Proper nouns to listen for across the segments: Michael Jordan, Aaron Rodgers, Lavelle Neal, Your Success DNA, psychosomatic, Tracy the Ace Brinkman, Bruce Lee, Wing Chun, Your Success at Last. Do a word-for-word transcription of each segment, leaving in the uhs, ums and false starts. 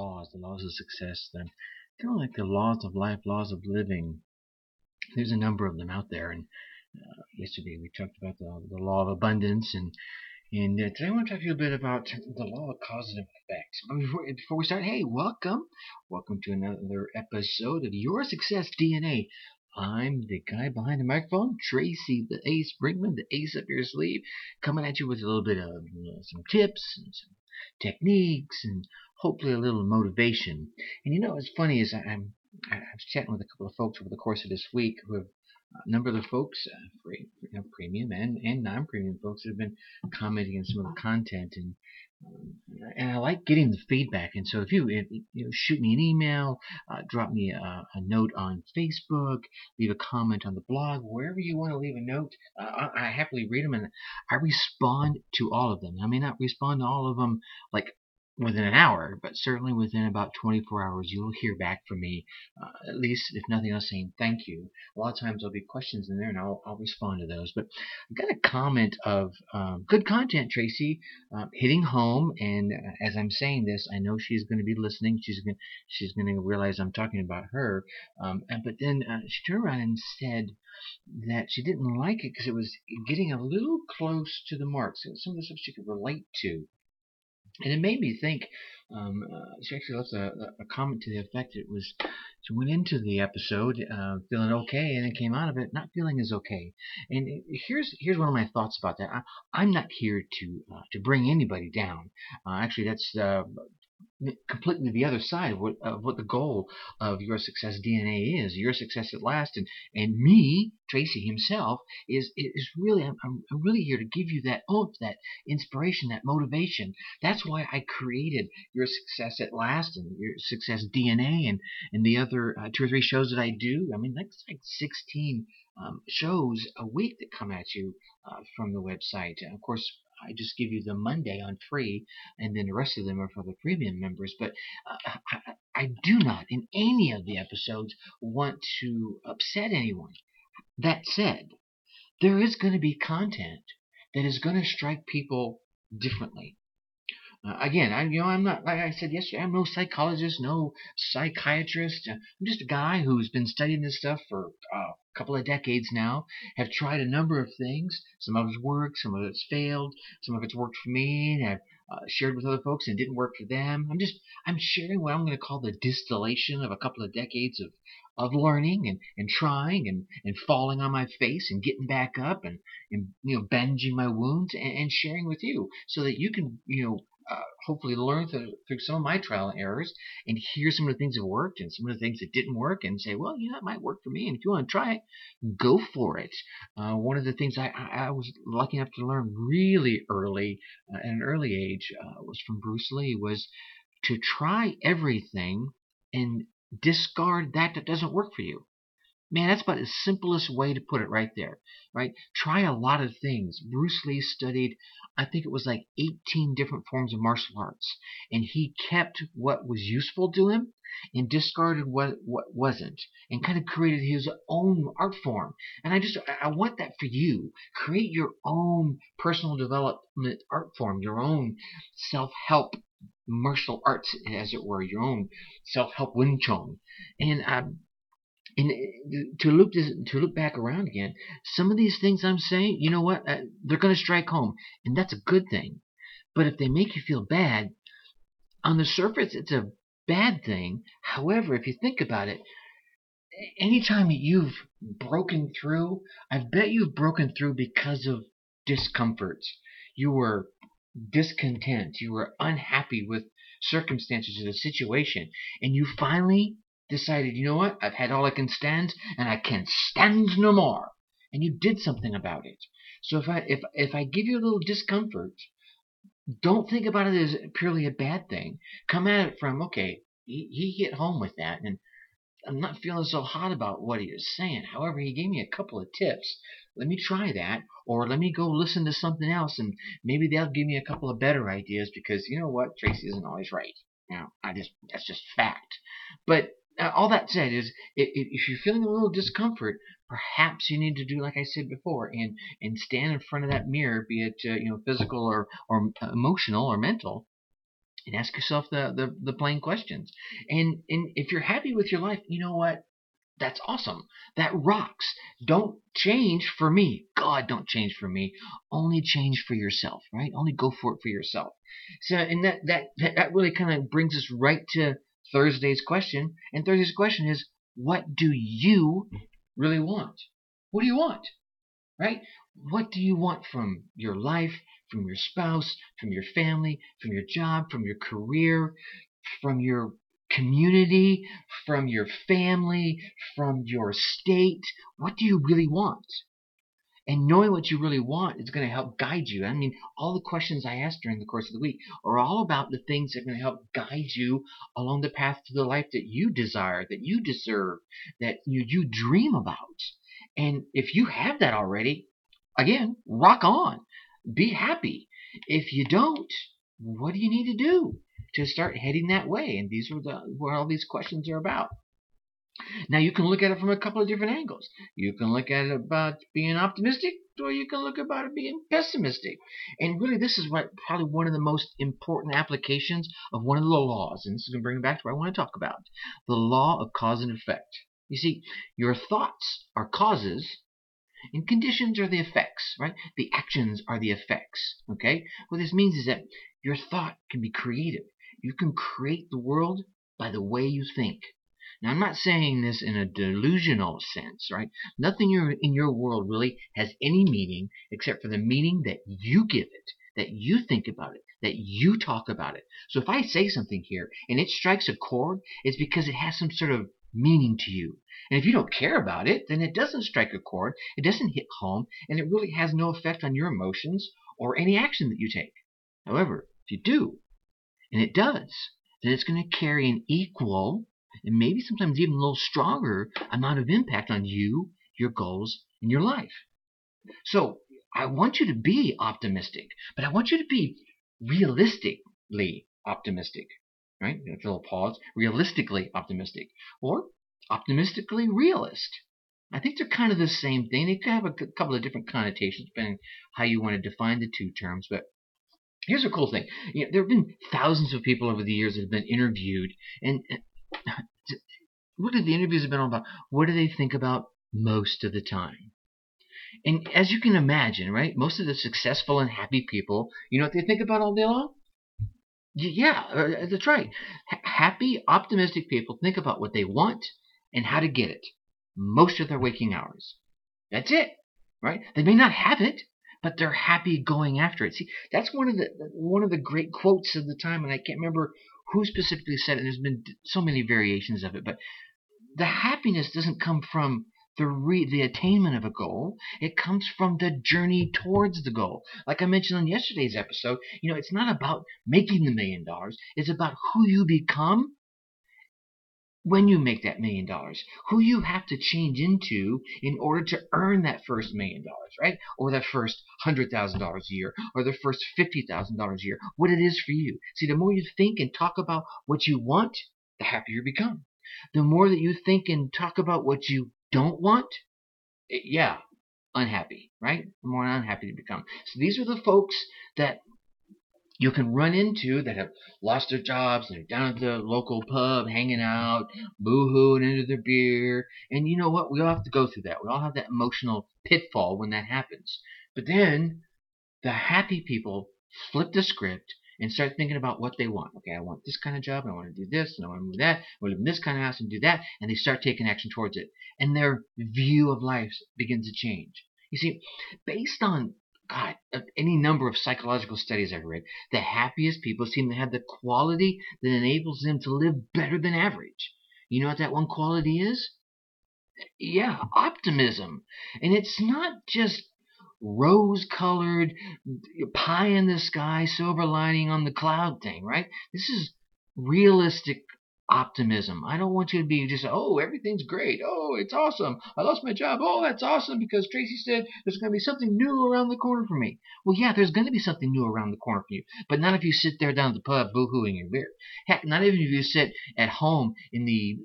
laws, the laws of success, the kind of like the laws of life, laws of living. There's a number of them out there, and uh, yesterday we talked about the, the law of abundance, and and uh, today I want to talk to you a bit about the law of cause and effect. Before, before we start, hey, welcome, welcome to another episode of Your Success D N A. I'm the guy behind the microphone, Tracy the Ace Brinkman, the ace up your sleeve, coming at you with a little bit of you know, some tips and some techniques and hopefully a little motivation. And you know, it's funny is I'm I was chatting with a couple of folks over the course of this week who have a number of the folks, uh, free, you know, premium and, and non-premium folks, who have been commenting on some of the content, and um, and I like getting the feedback. And so if you, if, you know, shoot me an email, uh, drop me a, a note on Facebook, leave a comment on the blog, wherever you want to leave a note, uh, I, I happily read them and I respond to all of them. I may not respond to all of them like within an hour, but certainly within about twenty-four hours, you'll hear back from me, uh, at least, if nothing else, saying thank you. A lot of times there'll be questions in there, and I'll, I'll respond to those. But I've got a comment of um, good content, Tracy, uh, hitting home. And uh, as I'm saying this, I know she's going to be listening. She's going she's going to realize I'm talking about her. Um, and, but then uh, she turned around and said that she didn't like it because it was getting a little close to the mark. So some of the stuff she could relate to. And it made me think, um, uh, she actually left a, a comment to the effect it was, she went into the episode uh, feeling okay and then came out of it not feeling as okay. And here's here's one of my thoughts about that. I, I'm not here to uh, to bring anybody down. Uh, actually, that's uh, completely the other side of what, of what the goal of Your Success D N A is. Your Success at Last, and, and me, Tracy himself, is is really, I'm, I'm really here to give you that oomph, that inspiration, that motivation. That's why I created Your Success at Last and Your Success D N A and, and the other uh, two or three shows that I do. I mean, that's like sixteen um, shows a week that come at you uh, from the website. And of course, I just give you the Monday on free, and then the rest of them are for the premium members. But uh, I, I do not, in any of the episodes, want to upset anyone. That said, there is going to be content that is going to strike people differently. Uh, again, I, you know, I'm not, like I said yesterday, I'm no psychologist, no psychiatrist. I'm just a guy who's been studying this stuff for a uh, couple of decades now, have tried a number of things. Some of it's worked, some of it's failed, some of it's worked for me, and I've uh, shared with other folks and didn't work for them. I'm just, I'm sharing what I'm going to call the distillation of a couple of decades of of learning and, and trying and, and falling on my face and getting back up and, and you know, bandaging my wounds and, and sharing with you so that you can, you know, Uh, hopefully learn through, through some of my trial and errors and hear some of the things that worked and some of the things that didn't work and say, well, you know, it might work for me. And if you want to try it, go for it. Uh, one of the things I, I was lucky enough to learn really early, uh, at an early age, uh, was from Bruce Lee, was to try everything and discard that that doesn't work for you. Man, that's about the simplest way to put it right there, right? Try a lot of things. Bruce Lee studied, I think it was like eighteen different forms of martial arts, and he kept what was useful to him and discarded what, what wasn't, and kind of created his own art form. And I just, I want that for you. Create your own personal development art form, your own self-help martial arts, as it were, your own self-help Wing Chun. And I... And to loop this, to loop back around again, some of these things I'm saying, you know what, uh, they're going to strike home, and that's a good thing. But if they make you feel bad, on the surface, it's a bad thing. However, if you think about it, anytime that you've broken through, I bet you've broken through because of discomfort. You were discontent. You were unhappy with circumstances or the situation, and you finally decided, you know what, I've had all I can stand, and I can stand no more. And you did something about it. So if I if if I give you a little discomfort, don't think about it as purely a bad thing. Come at it from, okay, he, he hit home with that, and I'm not feeling so hot about what he was saying. However, he gave me a couple of tips. Let me try that, or let me go listen to something else, and maybe they'll give me a couple of better ideas, because you know what, Tracy isn't always right. Now, I just that's just fact. But Uh, all that said is, if, if you're feeling a little discomfort, perhaps you need to do like I said before, and, and stand in front of that mirror, be it uh, you know physical or or emotional or mental, and ask yourself the, the, the plain questions. And, and if you're happy with your life, you know what? That's awesome. That rocks. Don't change for me. God, don't change for me. Only change for yourself, right? Only go for it for yourself. So, and that that, that really kind of brings us right to Thursday's question. And Thursday's question is, what do you really want? What do you want, right? What do you want from your life, from your spouse, from your family, from your job, from your career, from your community, from your family, from your state? What do you really want? And knowing what you really want is going to help guide you. I mean, all the questions I asked during the course of the week are all about the things that are going to help guide you along the path to the life that you desire, that you deserve, that you, you dream about. And if you have that already, again, rock on. Be happy. If you don't, what do you need to do to start heading that way? And these are the, what all these questions are about. Now, you can look at it from a couple of different angles. You can look at it about being optimistic, or you can look about it being pessimistic. And really, this is what probably one of the most important applications of one of the laws. And this is going to bring me back to what I want to talk about. The law of cause and effect. You see, your thoughts are causes, and conditions are the effects, right? The actions are the effects, okay? What this means is that your thought can be creative. You can create the world by the way you think. Now, I'm not saying this in a delusional sense, right? Nothing in your world really has any meaning except for the meaning that you give it, that you think about it, that you talk about it. So if I say something here and it strikes a chord, it's because it has some sort of meaning to you. And if you don't care about it, then it doesn't strike a chord, it doesn't hit home, and it really has no effect on your emotions or any action that you take. However, if you do, and it does, then it's going to carry an equal and maybe sometimes even a little stronger amount of impact on you, your goals, and your life. So I want you to be optimistic, but I want you to be realistically optimistic, right? That's a little pause. Realistically optimistic, or optimistically realist. I think they're kind of the same thing. They could have a couple of different connotations depending on how you want to define the two terms, but here's a cool thing. You know, there have been thousands of people over the years that have been interviewed, and what did the interviews have been all about? What do they think about most of the time? And as you can imagine, right, most of the successful and happy people, you know what they think about all day long? Yeah, that's right. Happy, optimistic people think about what they want and how to get it most of their waking hours. That's it, right? They may not have it, but they're happy going after it. See, that's one of the one of the great quotes of the time, and I can't remember who specifically said it. There's been so many variations of it, but the happiness doesn't come from the re, the attainment of a goal. It comes from the journey towards the goal. Like I mentioned on yesterday's episode, you know, it's not about making the million dollars. It's about who you become when you make that million dollars, who you have to change into in order to earn that first million dollars, right? Or that first one hundred thousand dollars a year, or the first fifty thousand dollars a year, what it is for you. See, the more you think and talk about what you want, the happier you become. The more that you think and talk about what you don't want, it, yeah, unhappy, right? The more unhappy you become. So these are the folks that you can run into that have lost their jobs, and they're down at the local pub hanging out, boo-hooing into their beer. And you know what? We all have to go through that. We all have that emotional pitfall when that happens. But then the happy people flip the script and start thinking about what they want. Okay, I want this kind of job, and I want to do this, and I want to do that, I want to live in this kind of house and do that. And they start taking action towards it. And their view of life begins to change. You see, based on God, any number of psychological studies I've read, the happiest people seem to have the quality that enables them to live better than average. You know what that one quality is? Yeah, optimism. And it's not just rose-colored, pie in the sky, silver lining on the cloud thing, right? This is realistic optimism. I don't want you to be just, oh, everything's great. Oh, it's awesome. I lost my job. Oh, that's awesome because Tracy said there's going to be something new around the corner for me. Well, yeah, there's going to be something new around the corner for you, but not if you sit there down at the pub boo-hooing your beer. Heck, not even if you sit at home in the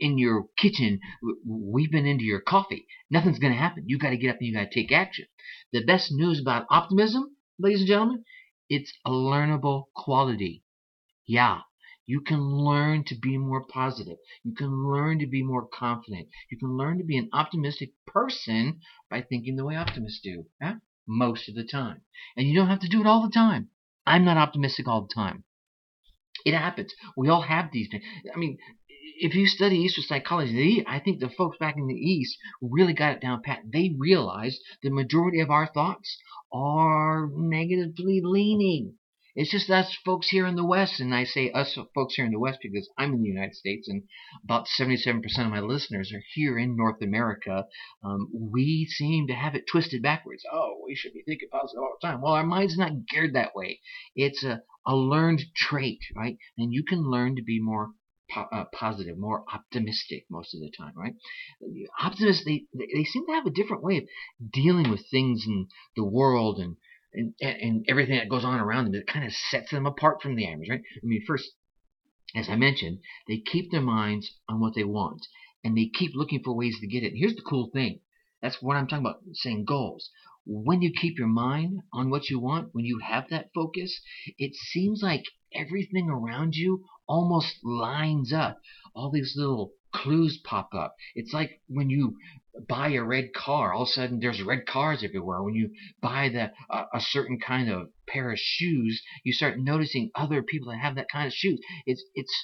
in your kitchen weeping into your coffee. Nothing's going to happen. You got to get up and you got to take action. The best news about optimism, ladies and gentlemen, it's a learnable quality. Yeah, you can learn to be more positive. You can learn to be more confident. You can learn to be an optimistic person by thinking the way optimists do, huh? Most of the time. And you don't have to do it all the time. I'm not optimistic all the time. It happens. We all have these things. I mean, if you study Eastern psychology, I think the folks back in the East really got it down pat. They realized the majority of our thoughts are negatively leaning. It's just us folks here in the West, and I say us folks here in the West because I'm in the United States, and about seventy-seven percent of my listeners are here in North America. Um, we seem to have it twisted backwards. Oh, we should be thinking positive all the time. Well, our mind's not geared that way. It's a, a learned trait, right? And you can learn to be more po- uh, positive, more optimistic most of the time, right? Optimists, they, they seem to have a different way of dealing with things in the world and And, and everything that goes on around them. It kind of sets them apart from the average, right? I mean, first, as I mentioned, they keep their minds on what they want, and they keep looking for ways to get it. And here's the cool thing. That's what I'm talking about, saying goals. When you keep your mind on what you want, when you have that focus, it seems like everything around you almost lines up. All these little clues pop up. It's like when you buy a red car, all of a sudden there's red cars everywhere. When you buy the uh, a certain kind of pair of shoes, you start noticing other people that have that kind of shoes. It's it's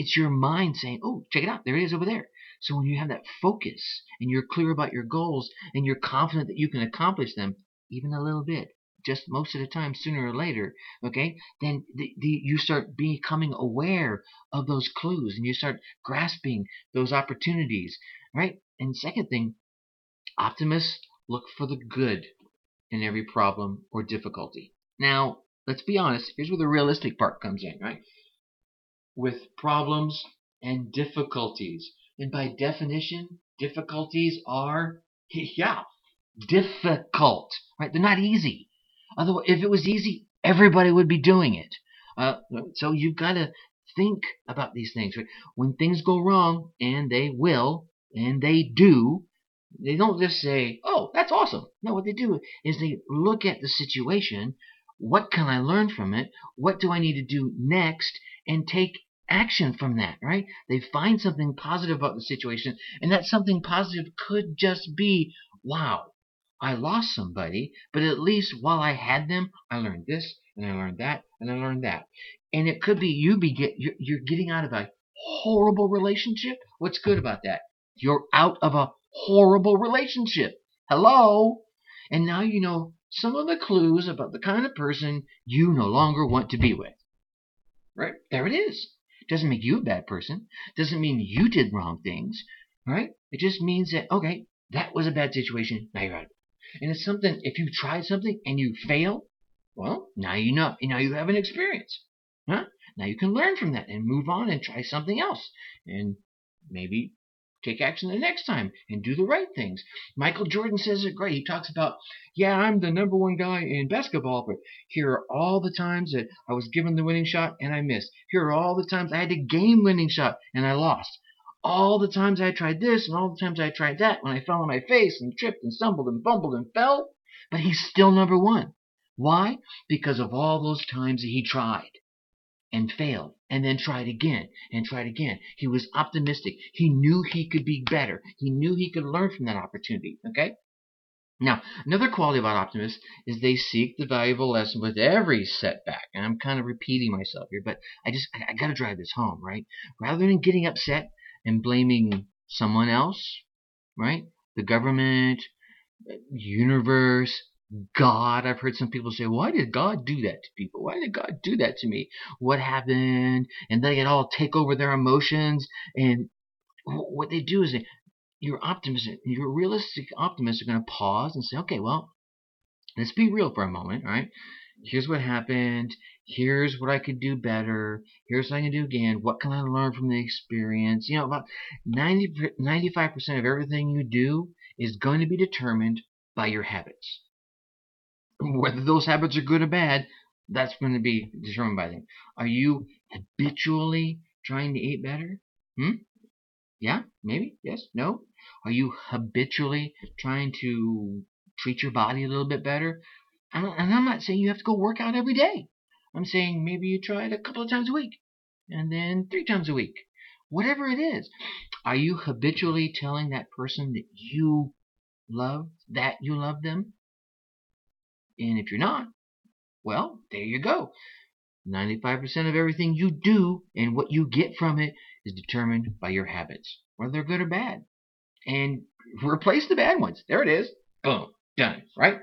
it's your mind saying, oh, check it out, there it is over there. So when you have that focus and you're clear about your goals and you're confident that you can accomplish them, even a little bit, just most of the time, sooner or later, okay, then the, the, you start becoming aware of those clues and you start grasping those opportunities, right? And second thing, optimists look for the good in every problem or difficulty. Now, let's be honest, here's where the realistic part comes in, right? With problems and difficulties. And by definition, difficulties are, yeah, difficult, right? They're not easy. Otherwise, if it was easy, everybody would be doing it. Uh, so you've got to think about these things. Right? When things go wrong, and they will, and they do, they don't just say, oh, that's awesome. No, what they do is they look at the situation. What can I learn from it? What do I need to do next? And take action from that, right? They find something positive about the situation, and that something positive could just be, wow, I lost somebody, but at least while I had them, I learned this, and I learned that, and I learned that. And it could be you be get, you're, you're getting out of a horrible relationship. What's good about that? You're out of a horrible relationship. Hello? And now you know some of the clues about the kind of person you no longer want to be with. Right? There it is. Doesn't make you a bad person. Doesn't mean you did wrong things. Right? It just means that, okay, that was a bad situation. Now you're out of it. And it's something, if you try something and you fail, well, now you know. Now you have an experience. Huh? Now you can learn from that and move on and try something else. And maybe take action the next time and do the right things. Michael Jordan says it great. He talks about, yeah, I'm the number one guy in basketball, but here are all the times that I was given the winning shot and I missed. Here are all the times I had a game-winning shot and I lost. All the times I tried this and all the times I tried that, when I fell on my face and tripped and stumbled and bumbled and fell, but he's still number one. Why? Because of all those times that he tried and failed and then tried again and tried again. He was optimistic. He knew he could be better. He knew he could learn from that opportunity, okay? Now, another quality about optimists is they seek the valuable lesson with every setback. And I'm kind of repeating myself here, but I just, I, I got to drive this home, right? Rather than getting upset and blaming someone else, right? The government, universe, God. I've heard some people say, why did God do that to people? Why did God do that to me? What happened? And they can all take over their emotions. And what they do is they, your optimist, your realistic optimists are going to pause and say, okay, well, let's be real for a moment, right? Here's what happened. Here's what I could do better. Here's what I can do again. What can I learn from the experience? You know, about ninety, ninety-five percent of everything you do is going to be determined by your habits. Whether those habits are good or bad, that's going to be determined by them. Are you habitually trying to eat better? Hmm? Yeah? Maybe? Yes? No? Are you habitually trying to treat your body a little bit better? And I'm not saying you have to go work out every day. I'm saying maybe you try it a couple of times a week, and then three times a week. Whatever it is, are you habitually telling that person that you love, that you love them? And if you're not, well, there you go. ninety-five percent of everything you do and what you get from it is determined by your habits, whether they're good or bad. And replace the bad ones. There it is. Boom. Done. Right?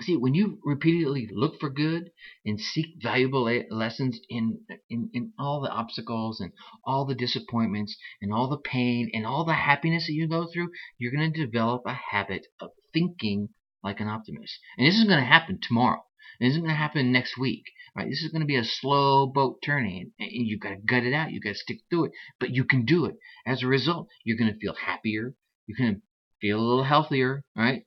See, when you repeatedly look for good and seek valuable lessons in, in, in all the obstacles and all the disappointments and all the pain and all the happiness that you go through, you're going to develop a habit of thinking like an optimist. And this is going to happen tomorrow. This isn't going to happen next week. Right? This is going to be a slow boat turning, and you've got to gut it out. You've got to stick through it, but you can do it. As a result, you're going to feel happier. You're going to feel a little healthier, right?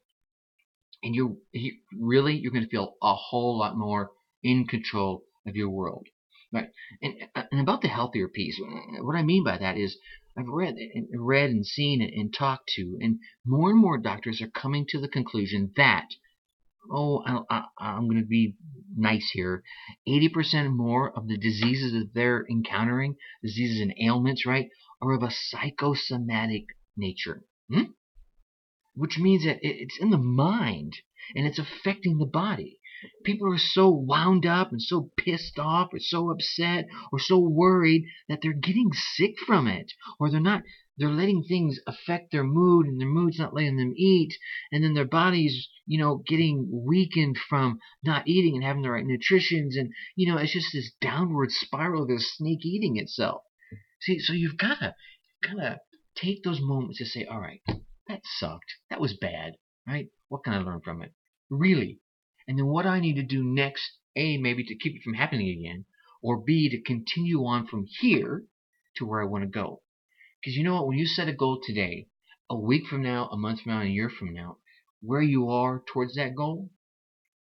And you, you really, you're going to feel a whole lot more in control of your world, right? And, and about the healthier piece, what I mean by that is I've read and read and seen and talked to, and more and more doctors are coming to the conclusion that, oh, I, I, I'm going to be nice here. eighty percent more of the diseases that they're encountering, diseases and ailments, right, are of a psychosomatic nature, hmm? Which means that it's in the mind and it's affecting the body. People are so wound up and so pissed off or so upset or so worried that they're getting sick from it, or they're not. They're letting things affect their mood, and their mood's not letting them eat, and then their body's, you know, getting weakened from not eating and having the right nutritions, and, you know, it's just this downward spiral that's sneak eating itself. See, so you've got to kind of take those moments to say, all right, that sucked. That was bad, right? What can I learn from it? Really? And then what I need to do next, A, maybe to keep it from happening again, or B, to continue on from here to where I want to go. Because you know what? When you set a goal today, a week from now, a month from now, and a year from now, where you are towards that goal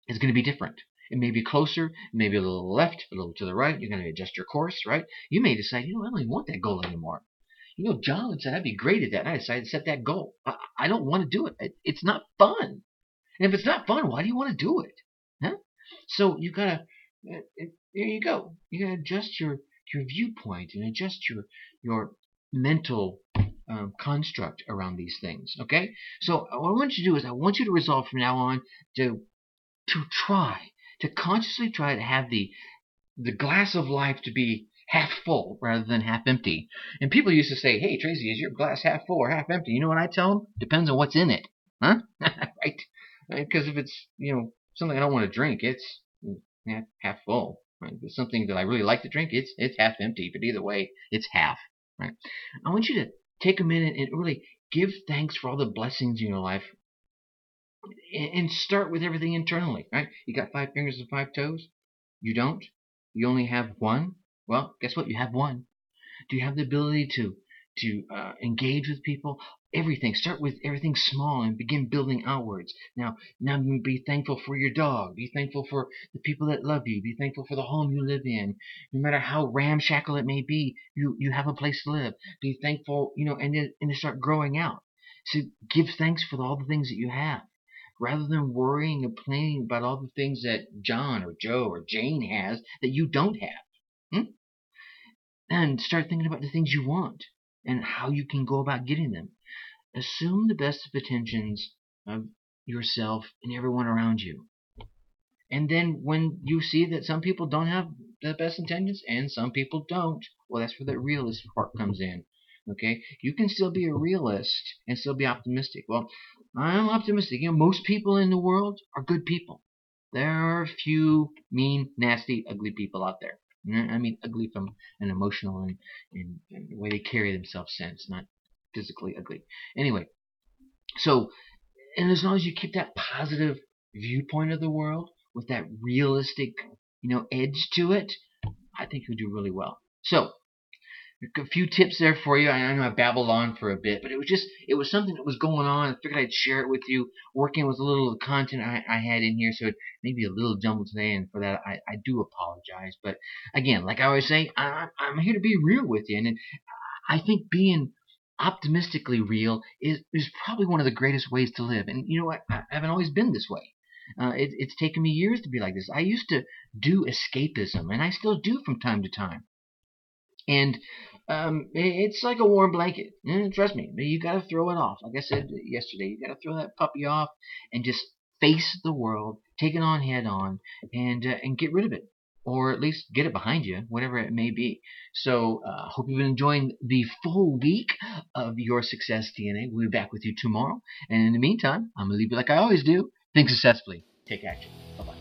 is going to be different. It may be closer, maybe a little left, a little to the right. You're going to adjust your course, right? You may decide, you know, I don't even want that goal anymore. You know, John said I'd be great at that, and I decided to set that goal. I, I don't want to do it. it. It's not fun. And if it's not fun, why do you want to do it? Huh? So you got to, there you go. You got to adjust your, your viewpoint and adjust your your mental um, construct around these things, okay? So what I want you to do is I want you to resolve from now on to to try, to consciously try to have the the glass of life to be half full rather than half empty. And people used to say, hey, Tracy, is your glass half full or half empty? You know what I tell them? Depends on what's in it. Huh? Right? Because if it's, you know, something I don't want to drink, it's half full. Right? If it's something that I really like to drink, it's it's half empty. But either way, it's half. Right? I want you to take a minute and really give thanks for all the blessings in your life, and, and start with everything internally. Right? You got five fingers and five toes? You don't? You only have one? Well, guess what? You have one. Do you have the ability to to uh, engage with people? Everything. Start with everything small and begin building outwards. Now, now be thankful for your dog. Be thankful for the people that love you. Be thankful for the home you live in. No matter how ramshackle it may be, you, you have a place to live. Be thankful, you know, and then and then start growing out. So give thanks for all the things that you have, rather than worrying and complaining about all the things that John or Joe or Jane has that you don't have. Hmm? And start thinking about the things you want and how you can go about getting them. Assume the best of intentions of yourself and everyone around you. And then when you see that some people don't have the best intentions and some people don't, well, that's where the realist part comes in. Okay? You can still be a realist and still be optimistic. Well, I'm optimistic. You know, most people in the world are good people. There are a few mean, nasty, ugly people out there. I mean ugly from an emotional and, and, and the way they carry themselves sense, not physically ugly. Anyway, so, and as long as you keep that positive viewpoint of the world with that realistic, you know, edge to it, I think you'll do really well. So, a few tips there for you. I know I babbled on for a bit, but it was just, it was something that was going on. I figured I'd share it with you, working with a little of the content I, I had in here, so it may be a little jumbled today, and for that, I, I do apologize. But again, like I always say, I, I'm here to be real with you, and, and I think being optimistically real is, is probably one of the greatest ways to live. And you know what? I, I haven't always been this way. Uh, it, it's taken me years to be like this. I used to do escapism, and I still do from time to time. And um, it's like a warm blanket. And trust me, you got to throw it off. Like I said yesterday, you got to throw that puppy off and just face the world, take it on head on, and uh, and get rid of it, or at least get it behind you, whatever it may be. So I uh, hope you've been enjoying the full week of Your Success D N A. We'll be back with you tomorrow. And in the meantime, I'm going to leave you like I always do. Think successfully. Take action. Bye-bye.